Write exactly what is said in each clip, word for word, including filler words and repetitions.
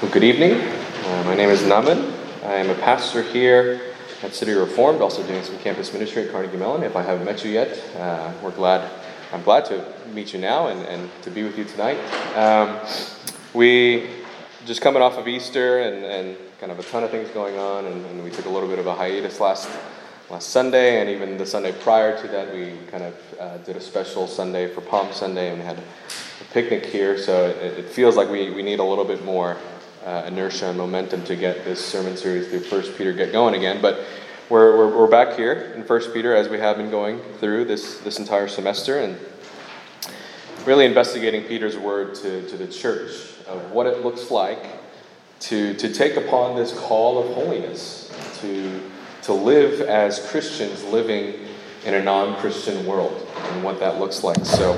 Well, good evening. Uh, my name is Naman. I am a pastor here at City Reformed, also doing some campus ministry at Carnegie Mellon. If I haven't met you yet, uh, we're glad. I'm glad to meet you now and, and to be with you tonight. Um, we just coming off of Easter and, and kind of a ton of things going on, and, and we took a little bit of a hiatus last last Sunday, and even the Sunday prior to that, we kind of uh, did a special Sunday for Palm Sunday, and we had a picnic here. So it, it feels like we we need a little bit more Uh, inertia and momentum to get this sermon series through First Peter get going again, but we're, we're we're back here in First Peter as we have been going through this this entire semester, and really investigating Peter's word to, to the church of what it looks like to to take upon this call of holiness, to to live as Christians living in a non-Christian world, and what that looks like. So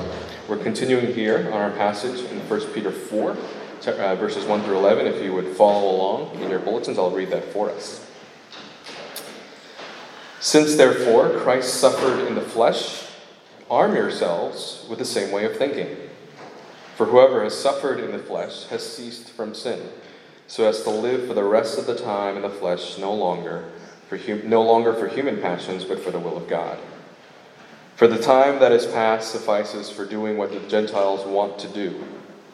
we're continuing here on our passage in First Peter four. Uh, verses one through eleven, if you would follow along in your bulletins, I'll read that for us. Since, therefore, Christ suffered in the flesh, arm yourselves with the same way of thinking. For whoever has suffered in the flesh has ceased from sin, so as to live for the rest of the time in the flesh, no longer for hum- no longer for human passions, but for the will of God. For the time that is past suffices for doing what the Gentiles want to do,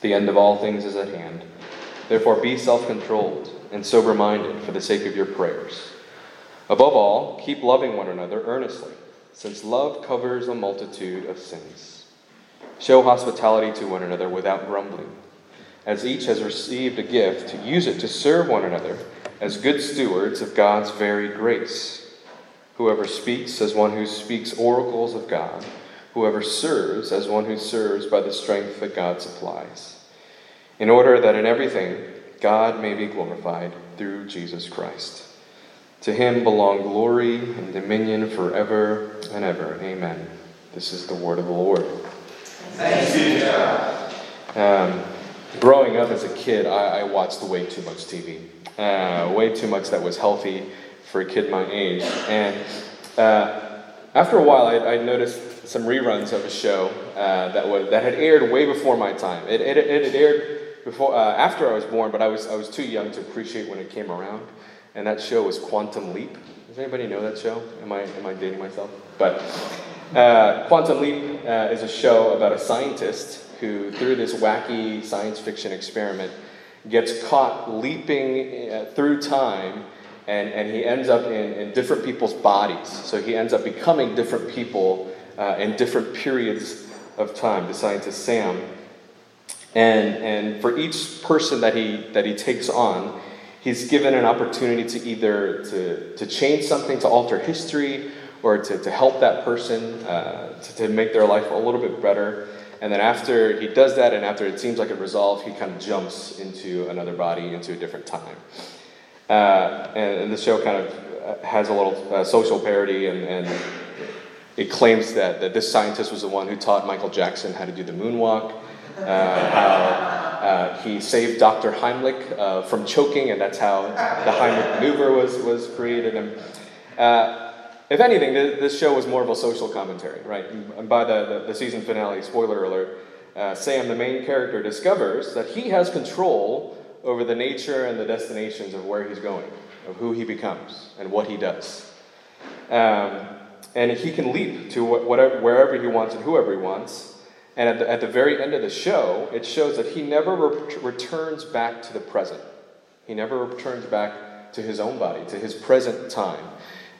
The end of all things is at hand. Therefore be self-controlled and sober-minded for the sake of your prayers. Above all, keep loving one another earnestly, since love covers a multitude of sins. Show hospitality to one another without grumbling. As each has received a gift, use it to serve one another as good stewards of God's varied grace. Whoever speaks as one who speaks oracles of God, whoever serves as one who serves by the strength that God supplies, in order that in everything God may be glorified through Jesus Christ. To him belong glory and dominion forever and ever. Amen. This is the word of the Lord. Thanks be to God. Um, growing up as a kid, I, I watched way too much T V. Uh, way too much that was healthy for a kid my age. And uh, after a while, I, I noticed some reruns of a show uh, that was that had aired way before my time. It it, it had aired before uh, after I was born, but I was I was too young to appreciate when it came around. And that show was Quantum Leap. Does anybody know that show? Am I am I dating myself? But uh, Quantum Leap uh, is a show about a scientist who, through this wacky science fiction experiment, gets caught leaping uh, through time. And, and he ends up in, in different people's bodies. So he ends up becoming different people uh, in different periods of time, the scientist Sam. And and for each person that he that he takes on, he's given an opportunity to either to, to change something, to alter history, or to, to help that person, uh, to, to make their life a little bit better. And then after he does that, and after it seems like it resolves, he kind of jumps into another body, into a different time. Uh, and, and the show kind of has a little uh, social parody, and, and it claims that, that this scientist was the one who taught Michael Jackson how to do the moonwalk, uh, how uh, he saved Doctor Heimlich uh, from choking, and that's how the Heimlich maneuver was, was created. And uh, if anything, th- this show was more of a social commentary, right? And by the, the, the season finale, spoiler alert, uh, Sam, the main character, discovers that he has control over the nature and the destinations of where he's going, of who he becomes, and what he does. Um, and he can leap to whatever, wherever he wants and whoever he wants. And at the, at the very end of the show, it shows that he never re- returns back to the present. He never returns back to his own body, to his present time.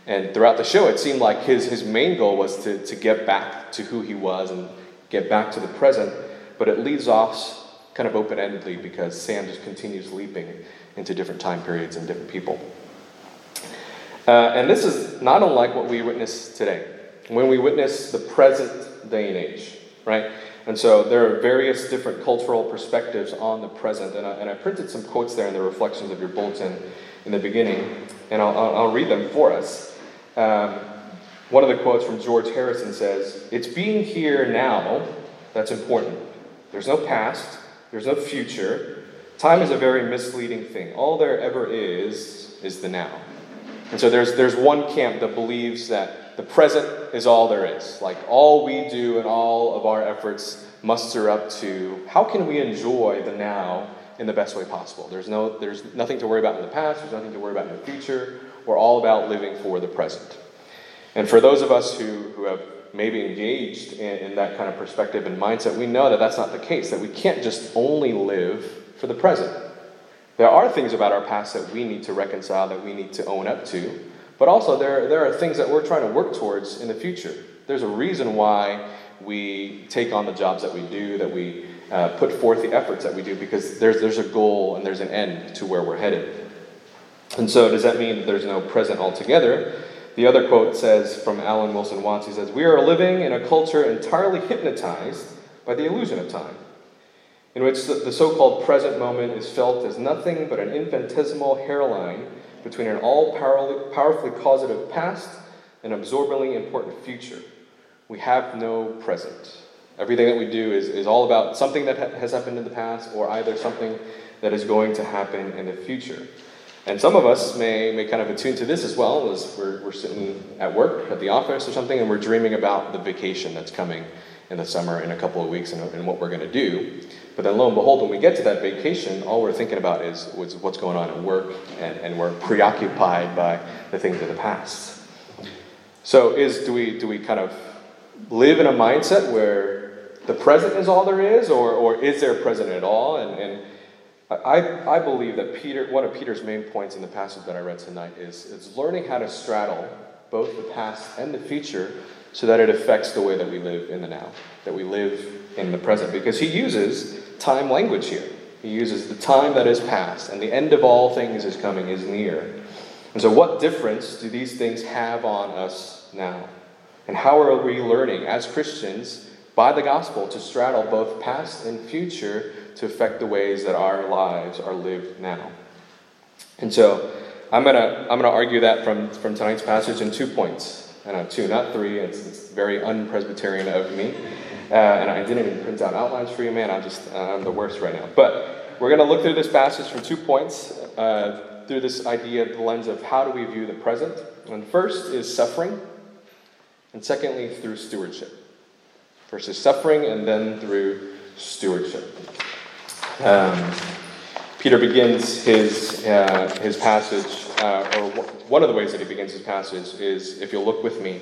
And throughout the show, it seemed like his, his main goal was to, to get back to who he was and get back to the present. But it leaves off kind of open-endedly, because Sam just continues leaping into different time periods and different people. Uh, and this is not unlike what we witness today, when we witness the present day and age, right? And so there are various different cultural perspectives on the present. And I, and I printed some quotes there in the reflections of your bulletin in the beginning. And I'll, I'll read them for us. Um, one of the quotes from George Harrison says, "It's being here now that's important. There's no past. There's no future. Time is a very misleading thing. All there ever is is the now." And so there's there's one camp that believes that the present is all there is. Like, all we do and all of our efforts muster up to how can we enjoy the now in the best way possible. There's no there's nothing to worry about in the past. There's nothing to worry about in the future. We're all about living for the present. And for those of us who, who have maybe engaged in, in that kind of perspective and mindset, we know that that's not the case, that we can't just only live for the present. There are things about our past that we need to reconcile, that we need to own up to, but also there, there are things that we're trying to work towards in the future. There's a reason why we take on the jobs that we do, that we uh, put forth the efforts that we do, because there's there's a goal and there's an end to where we're headed. And so does that mean that there's no present altogether? The other quote says, from Alan Wilson Watts, he says, "We are living in a culture entirely hypnotized by the illusion of time, in which the so-called present moment is felt as nothing but an infinitesimal hairline between an all-powerfully causative past and an absorbingly important future. We have no present. Everything that we do is, is all about something that ha- has happened in the past or either something that is going to happen in the future." And some of us may, may kind of attune to this as well, as we're, we're sitting at work, at the office or something, and we're dreaming about the vacation that's coming in the summer in a couple of weeks and, and what we're going to do. But then lo and behold, when we get to that vacation, all we're thinking about is what's going on at work, and, and we're preoccupied by the things of the past. So is do we do we kind of live in a mindset where the present is all there is, or, or is there a present at all? And, and I, I believe that Peter, one of Peter's main points in the passage that I read tonight is, is learning how to straddle both the past and the future so that it affects the way that we live in the now, that we live in the present. Because he uses time language here. He uses the time that is past, and the end of all things is coming, is near. And so what difference do these things have on us now? And how are we learning as Christians by the gospel to straddle both past and future to affect the ways that our lives are lived now? And so I'm going to I'm gonna argue that from, from tonight's passage in two points. I know, two, not three. It's, it's very un-Presbyterian of me. Uh, and I didn't even print out outlines for you, man. I'm just, uh, I'm the worst right now. But we're going to look through this passage from two points, uh, through this idea, the lens of how do we view the present. And first is suffering. And secondly, through stewardship. First is suffering, and then through stewardship. Um, Peter begins his uh, his passage, uh, or w- one of the ways that he begins his passage is, if you'll look with me,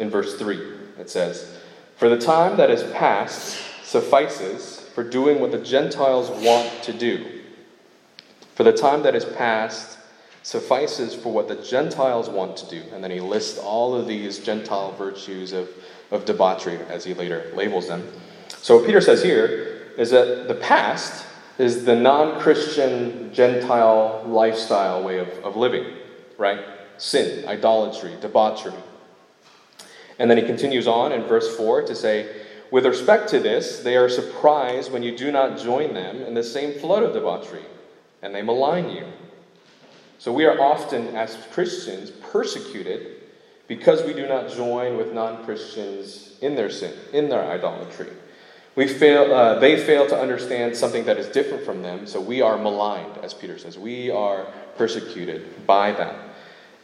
in verse three, it says, "For the time that is past suffices for doing what the Gentiles want to do. For the time that is past suffices for what the Gentiles want to do." And then he lists all of these Gentile virtues of, of debauchery, as he later labels them. So what Peter says here is that the past is the non-Christian Gentile lifestyle way of, of living, right? Sin, idolatry, debauchery. And then he continues on in verse four to say, "With respect to this, they are surprised when you do not join them in the same flood of debauchery, and they malign you." So we are often, as Christians, persecuted because we do not join with non-Christians in their sin, in their idolatry. We fail, uh, they fail to understand something that is different from them, so we are maligned, as Peter says. We are persecuted by that.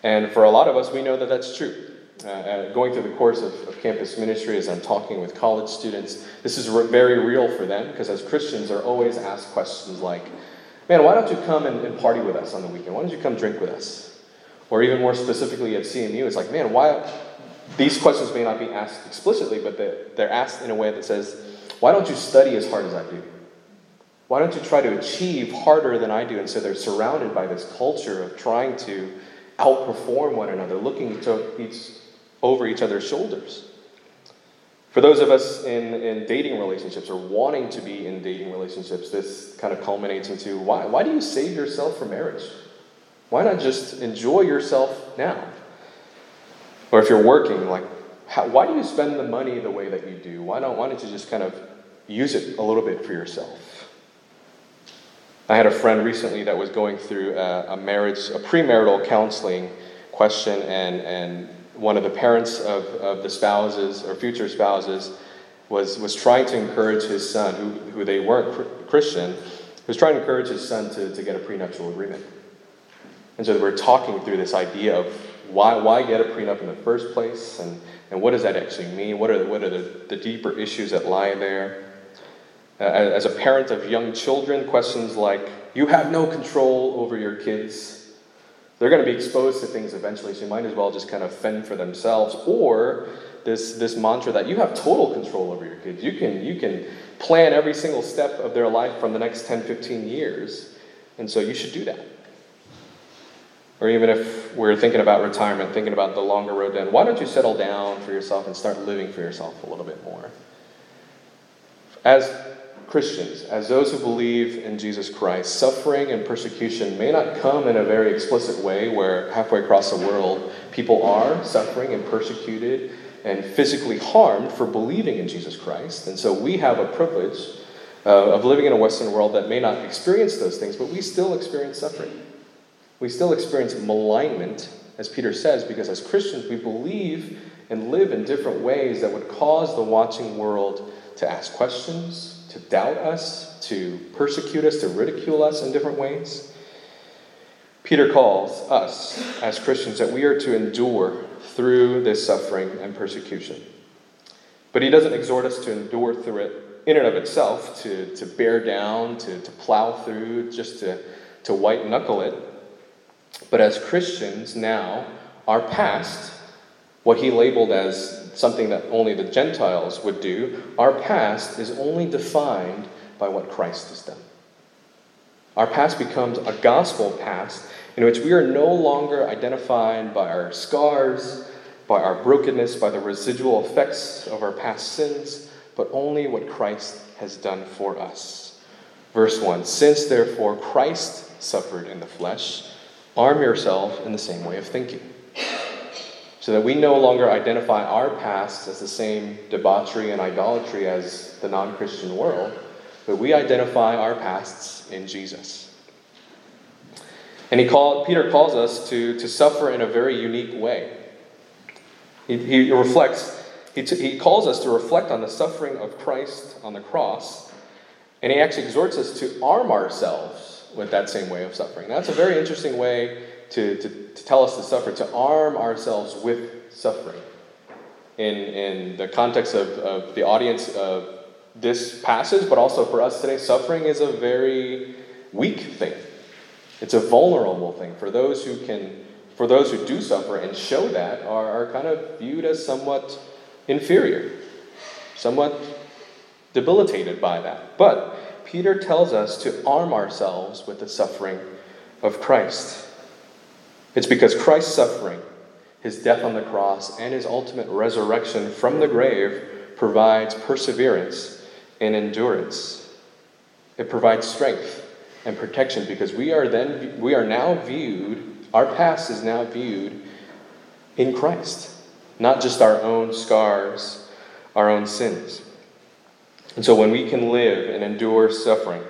And for a lot of us, we know that that's true. Uh, uh, going through the course of, of campus ministry, as I'm talking with college students, this is re- very real for them, because as Christians, they're always asked questions like, "Man, why don't you come and, and party with us on the weekend? Why don't you come drink with us?" Or even more specifically at C M U, it's like, man, why... These questions may not be asked explicitly, but they're, they're asked in a way that says, "Why don't you study as hard as I do? Why don't you try to achieve harder than I do?" And so they're surrounded by this culture of trying to outperform one another, looking to each, over each other's shoulders. For those of us in, in dating relationships or wanting to be in dating relationships, this kind of culminates into, why, why do you save yourself for marriage? Why not just enjoy yourself now? Or if you're working, like, how, why do you spend the money the way that you do? Why don't, why don't you just kind of use it a little bit for yourself. I had a friend recently that was going through a, a marriage, a premarital counseling question, and, and one of the parents of, of the spouses or future spouses was, was trying to encourage his son, who, who they weren't Christian, was trying to encourage his son to, to get a prenuptial agreement. And so we're talking through this idea of why why get a prenup in the first place, and, and what does that actually mean? What are the, what are the, the deeper issues that lie there? Uh, as a parent of young children, questions like, you have no control over your kids. They're going to be exposed to things eventually, so you might as well just kind of fend for themselves. Or this this mantra that you have total control over your kids. You can you can plan every single step of their life from the next ten, fifteen years, and so you should do that. Or even if we're thinking about retirement, thinking about the longer road down, why don't you settle down for yourself and start living for yourself a little bit more? As Christians, as those who believe in Jesus Christ, suffering and persecution may not come in a very explicit way where halfway across the world people are suffering and persecuted and physically harmed for believing in Jesus Christ. And so we have a privilege uh, of living in a Western world that may not experience those things, but we still experience suffering. We still experience malignment, as Peter says, because as Christians we believe and live in different ways that would cause the watching world to ask questions, to doubt us, to persecute us, to ridicule us in different ways. Peter calls us as Christians that we are to endure through this suffering and persecution. But he doesn't exhort us to endure through it in and of itself, to, to bear down, to, to plow through, just to, to white knuckle it. But as Christians now are past what he labeled as something that only the Gentiles would do. Our past is only defined by what Christ has done. Our past becomes a gospel past in which we are no longer identified by our scars, by our brokenness, by the residual effects of our past sins, but only what Christ has done for us. Verse one, since therefore Christ suffered in the flesh, arm yourself in the same way of thinking, so that we no longer identify our past as the same debauchery and idolatry as the non-Christian world, but we identify our pasts in Jesus. And he called, Peter calls us to, to suffer in a very unique way. He, he reflects, he, t- he calls us to reflect on the suffering of Christ on the cross, and he actually exhorts us to arm ourselves with that same way of suffering. That's a very interesting way to, to, to tell us to suffer, to arm ourselves with suffering. In, in the context of, of the audience of this passage, but also for us today, suffering is a very weak thing. It's a vulnerable thing. For those who can, for those who do suffer and show that are, are kind of viewed as somewhat inferior, somewhat debilitated by that. But Peter tells us to arm ourselves with the suffering of Christ. It's because Christ's suffering, his death on the cross, and his ultimate resurrection from the grave provides perseverance and endurance. It provides strength and protection because we are then we are now viewed, our past is now viewed in Christ, not just our own scars, our own sins. And so when we can live and endure suffering,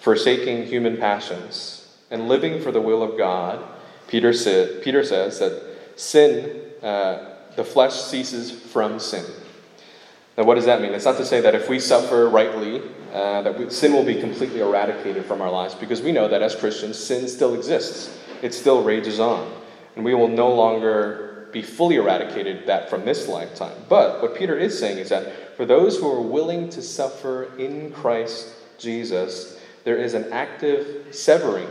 forsaking human passions, and living for the will of God, Peter, sa- Peter says that sin, uh, the flesh ceases from sin. Now what does that mean? It's not to say that if we suffer rightly, uh, that we, sin will be completely eradicated from our lives, because we know that as Christians, sin still exists. It still rages on. And we will no longer be fully eradicated that from this lifetime. But what Peter is saying is that for those who are willing to suffer in Christ Jesus, there is an active severing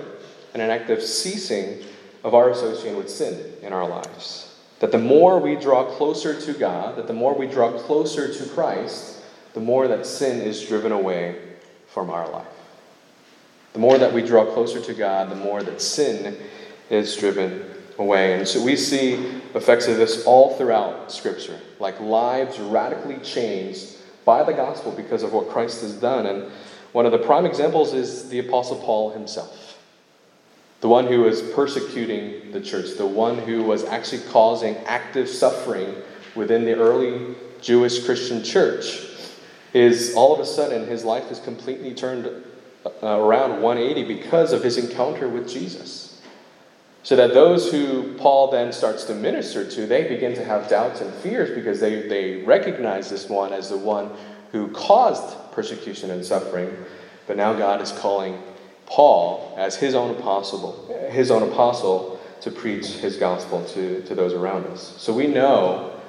and an active ceasing of our association with sin in our lives. That the more we draw closer to God, that the more we draw closer to Christ, the more that sin is driven away from our life. The more that we draw closer to God, the more that sin is driven away. And so we see effects of this all throughout Scripture, like lives radically changed by the gospel because of what Christ has done. And one of the prime examples is the Apostle Paul himself, the one who was persecuting the church, the one who was actually causing active suffering within the early Jewish Christian church. is all of a sudden his life is completely turned around one eighty because of his encounter with Jesus. So that those who Paul then starts to minister to, they begin to have doubts and fears because they, they recognize this one as the one who caused persecution and suffering. But now God is calling Paul as his own apostle, his own apostle to preach his gospel to, to those around us. So we know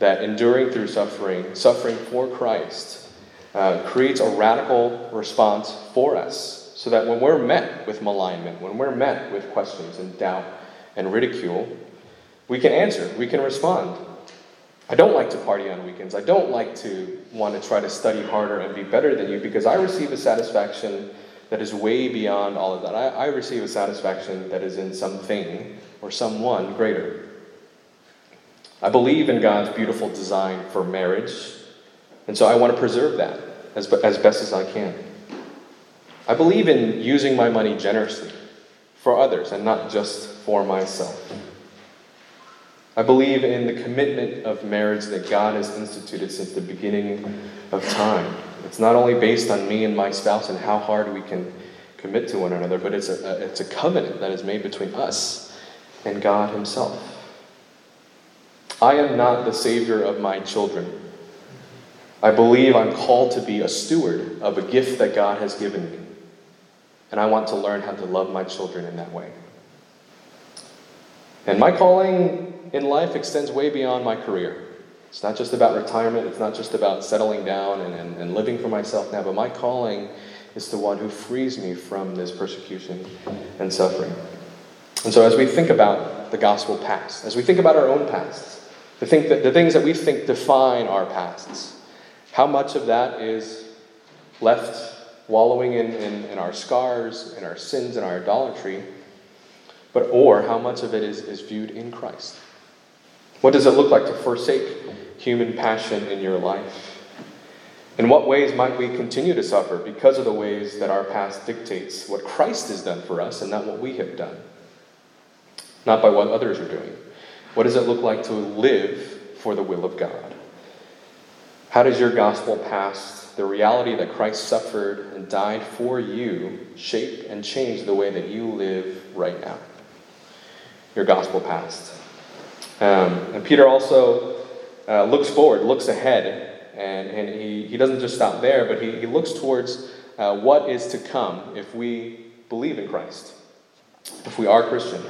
that enduring through suffering, suffering for Christ, uh, creates a radical response for us. So that when we're met with malignment, when we're met with questions and doubt and ridicule, we can answer, we can respond. I don't like to party on weekends. I don't like to want to try to study harder and be better than you because I receive a satisfaction that is way beyond all of that. I, I receive a satisfaction that is in something or someone greater. I believe in God's beautiful design for marriage, and so I want to preserve that as, as best as I can. I believe in using my money generously for others and not just for myself. I believe in the commitment of marriage that God has instituted since the beginning of time. It's not only based on me and my spouse and how hard we can commit to one another, but it's a, it's a covenant that is made between us and God himself. I am not the savior of my children. I believe I'm called to be a steward of a gift that God has given me. And I want to learn how to love my children in that way. And my calling in life extends way beyond my career. It's not just about retirement. It's not just about settling down and, and, and living for myself now. But my calling is the one who frees me from this persecution and suffering. And so as we think about the gospel past, as we think about our own pasts, the, think that, the things that we think define our pasts, how much of that is left wallowing in, in, in our scars, in our sins, in our idolatry, but or how much of it is, is viewed in Christ? What does it look like to forsake human passion in your life? In what ways might we continue to suffer because of the ways that our past dictates what Christ has done for us and not what we have done? Not by what others are doing. What does it look like to live for the will of God? How does your gospel past, the reality that Christ suffered and died for you, shape and change the way that you live right now? Your gospel past. Um, and Peter also uh, looks forward, looks ahead, and, and he, he doesn't just stop there, but he, he looks towards uh, what is to come if we believe in Christ, if we are Christian.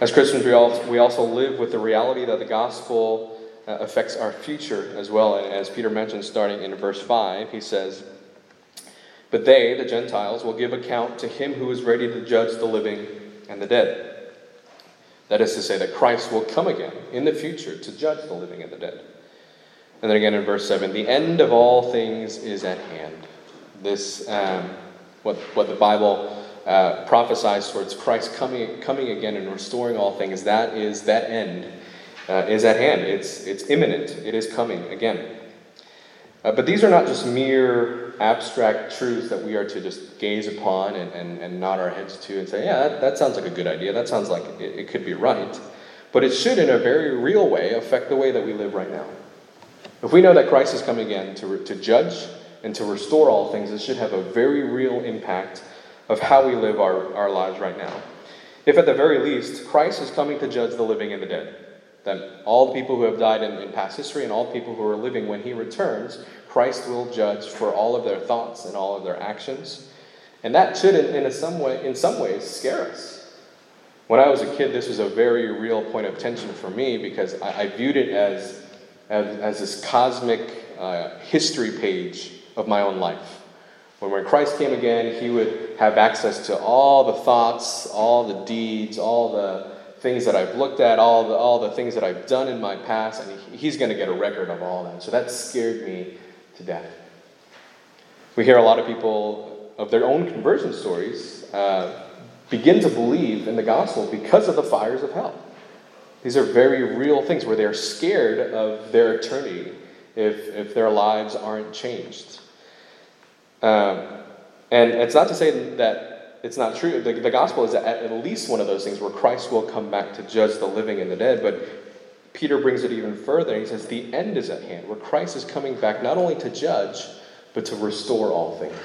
As Christians, we, all, we also live with the reality that the gospel Uh, affects our future as well. And as Peter mentioned, starting in verse five, he says, "But they, the Gentiles, will give account to him who is ready to judge the living and the dead." That is to say that Christ will come again in the future to judge the living and the dead. And then again in verse seven, "The end of all things is at hand." This, um, what, what the Bible uh, prophesies towards Christ coming, coming again and restoring all things, that is that end. Uh, is at hand. It's it's imminent. It is coming again. Uh, but these are not just mere abstract truths that we are to just gaze upon and, and, and nod our heads to and say, yeah, that, that sounds like a good idea. That sounds like it, it could be right. But it should, in a very real way, affect the way that we live right now. If we know that Christ is coming again to, re- to judge and to restore all things, it should have a very real impact of how we live our, our lives right now. If at the very least, Christ is coming to judge the living and the dead, that all the people who have died in, in past history and all the people who are living when he returns, Christ will judge for all of their thoughts and all of their actions. And that should, in, in, a some way, in some ways, scare us. When I was a kid, this was a very real point of tension for me because I, I viewed it as, as, as this cosmic uh, history page of my own life. When, when Christ came again, he would have access to all the thoughts, all the deeds, all the things that I've looked at, all the all the things that I've done in my past, and he's going to get a record of all that. So that scared me to death. We hear a lot of people of their own conversion stories uh, begin to believe in the gospel because of the fires of hell. These are very real things where they're scared of their eternity if, if their lives aren't changed. Um, and it's not to say that it's not true. The, the gospel is at least one of those things where Christ will come back to judge the living and the dead, but Peter brings it even further. He says the end is at hand, where Christ is coming back not only to judge, but to restore all things,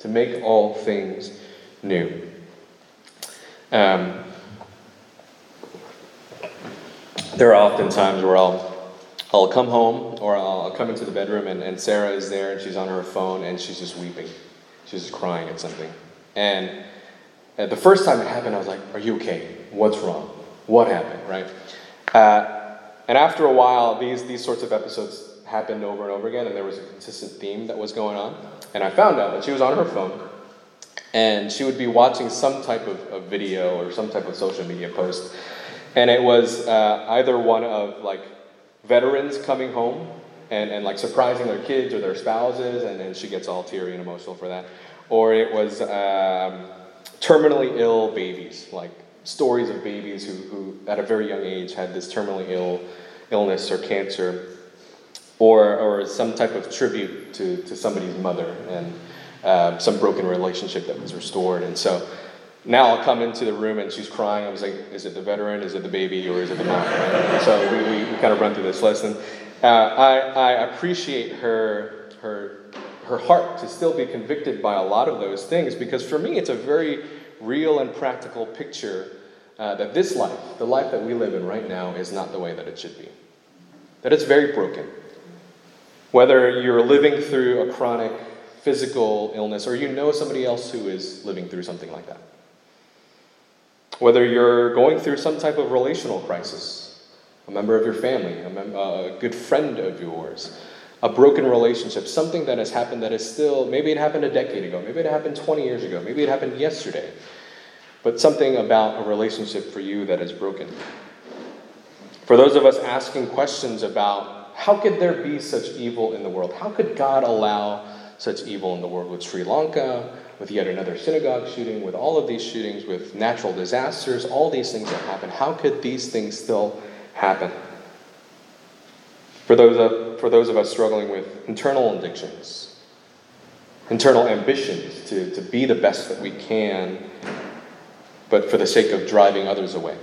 to make all things new. Um, there are often times where I'll, I'll come home or I'll come into the bedroom and, and Sarah is there and she's on her phone and she's just weeping. She's just crying at something. And the first time it happened, I was like, are you okay? What's wrong? What happened, right? Uh, and after a while, these, these sorts of episodes happened over and over again, and there was a consistent theme that was going on. And I found out that she was on her phone, and she would be watching some type of, of video or some type of social media post. And it was uh, either one of like veterans coming home and, and like surprising their kids or their spouses, and then she gets all teary and emotional for that. Or it was um, terminally ill babies, like stories of babies who, who at a very young age had this terminally ill illness or cancer. Or, or some type of tribute to, to somebody's mother and uh, some broken relationship that was restored. And so now I'll come into the room and she's crying. I was like, is it the veteran, is it the baby, or is it the mom? Right? So we, we, we kind of run through this lesson. Uh, I, I appreciate her, her, her heart to still be convicted by a lot of those things, because for me it's a very real and practical picture uh, that this life, the life that we live in right now, is not the way that it should be. That it's very broken. Whether you're living through a chronic physical illness or you know somebody else who is living through something like that. Whether you're going through some type of relational crisis, a member of your family, a, mem- a good friend of yours, a broken relationship, something that has happened that is still, maybe it happened a decade ago, maybe it happened twenty years ago, maybe it happened yesterday, but something about a relationship for you that is broken. For those of us asking questions about how could there be such evil in the world? How could God allow such evil in the world with Sri Lanka, with yet another synagogue shooting, with all of these shootings, with natural disasters, all these things that happen? How could these things still happen? For those of, for those of us struggling with internal addictions, internal ambitions to, to be the best that we can, but for the sake of driving others away,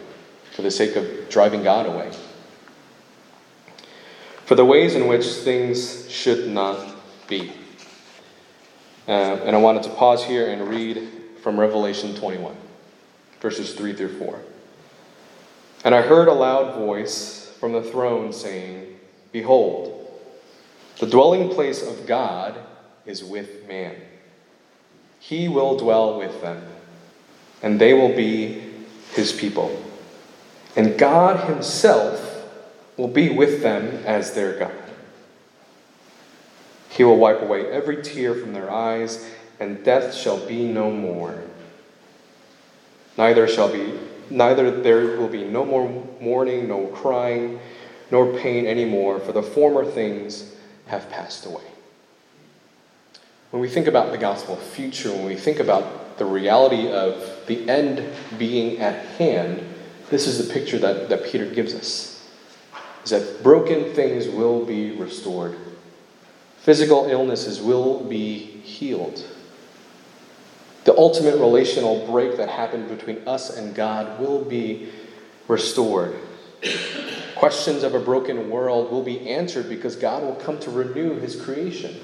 for the sake of driving God away. For the ways in which things should not be. Uh, and I wanted to pause here and read from Revelation twenty-one, verses three through four. And I heard a loud voice from the throne saying, "Behold, the dwelling place of God is with man. He will dwell with them, and they will be his people. And God himself will be with them as their God. He will wipe away every tear from their eyes, and death shall be no more. Neither shall be, neither there will be no more mourning, no crying, nor pain anymore, for the former things have passed away." When we think about the gospel future, when we think about the reality of the end being at hand, this is the picture that, that Peter gives us. That broken things will be restored. Physical illnesses will be healed. The ultimate relational break that happened between us and God will be restored. Questions of a broken world will be answered because God will come to renew his creation.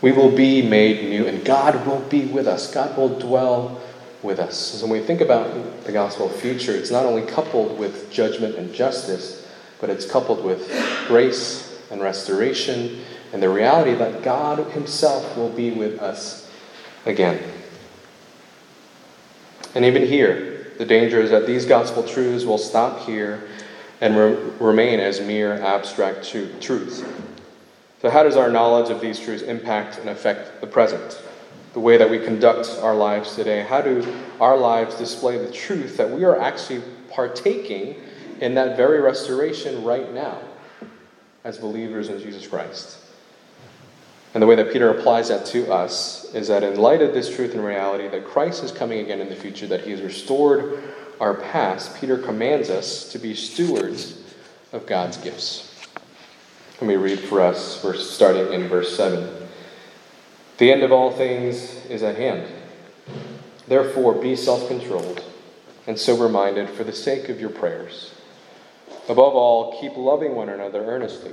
We will be made new and God will be with us. God will dwell with us. So when we think about the gospel future, it's not only coupled with judgment and justice, but it's coupled with grace and restoration and the reality that God himself will be with us again. And even here, the danger is that these gospel truths will stop here and re- remain as mere abstract tr- truths. So how does our knowledge of these truths impact and affect the present? The way that we conduct our lives today? How do our lives display the truth that we are actually partaking in that very restoration right now as believers in Jesus Christ? And the way that Peter applies that to us is that in light of this truth and reality that Christ is coming again in the future, that he has restored our past, Peter commands us to be stewards of God's gifts. Let me read for us, verse, starting in verse seven. "The end of all things is at hand. Therefore, be self-controlled and sober-minded for the sake of your prayers. Above all, keep loving one another earnestly,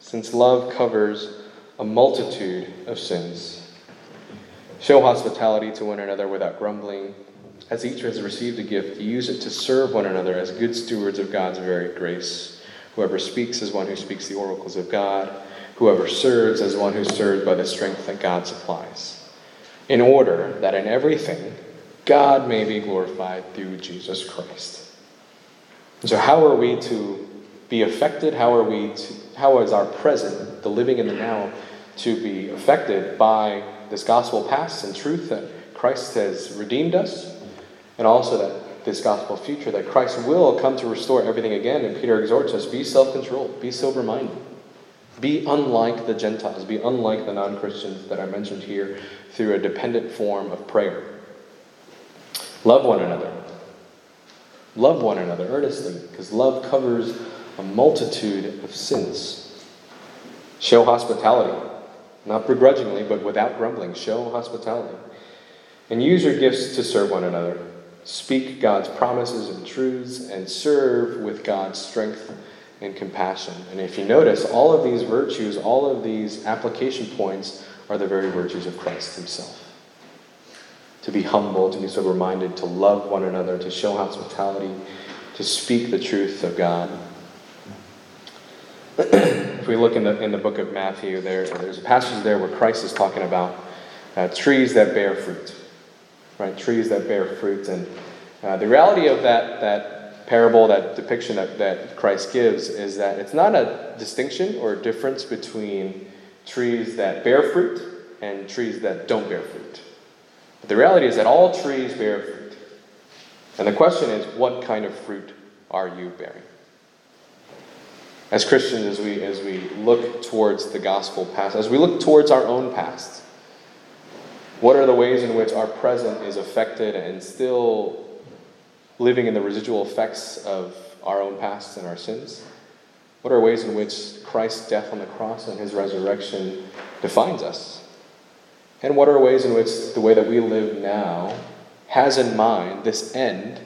since love covers a multitude of sins. Show hospitality to one another without grumbling. As each has received a gift, use it to serve one another as good stewards of God's varied grace. Whoever speaks is one who speaks the oracles of God. Whoever serves is one who serves by the strength that God supplies, in order that in everything God may be glorified through Jesus Christ. So how are we to be affected? How are we to, how is our present, the living in the now, to be affected by this gospel past and truth that Christ has redeemed us, and also that this gospel future, that Christ will come to restore everything again? And Peter exhorts us, be self-controlled, be sober-minded, be unlike the Gentiles, be unlike the non-Christians that I mentioned here through a dependent form of prayer. Love one another. Love one another earnestly, because love covers a multitude of sins. Show hospitality, not begrudgingly, but without grumbling. Show hospitality. And use your gifts to serve one another. Speak God's promises and truths, and serve with God's strength and compassion. And if you notice, all of these virtues, all of these application points are the very virtues of Christ himself. To be humble, to be sober-minded, to love one another, to show hospitality, to speak the truth of God. If we look in the in the book of Matthew, there there's a passage there where Christ is talking about uh, trees that bear fruit, right? Trees that bear fruit, and uh, the reality of that that parable, that depiction that, that Christ gives, is that it's not a distinction or a difference between trees that bear fruit and trees that don't bear fruit. The reality is that all trees bear fruit. And the question is, what kind of fruit are you bearing? As Christians, as we as we look towards the gospel past, as we look towards our own past, what are the ways in which our present is affected and still living in the residual effects of our own past and our sins? What are ways in which Christ's death on the cross and his resurrection defines us? And what are ways in which the way that we live now has in mind this end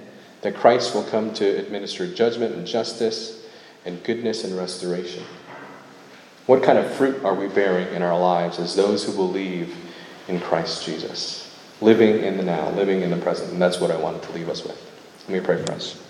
that Christ will come to administer judgment and justice and goodness and restoration? What kind of fruit are we bearing in our lives as those who believe in Christ Jesus? Living in the now, living in the present. And that's what I wanted to leave us with. Let me pray for us.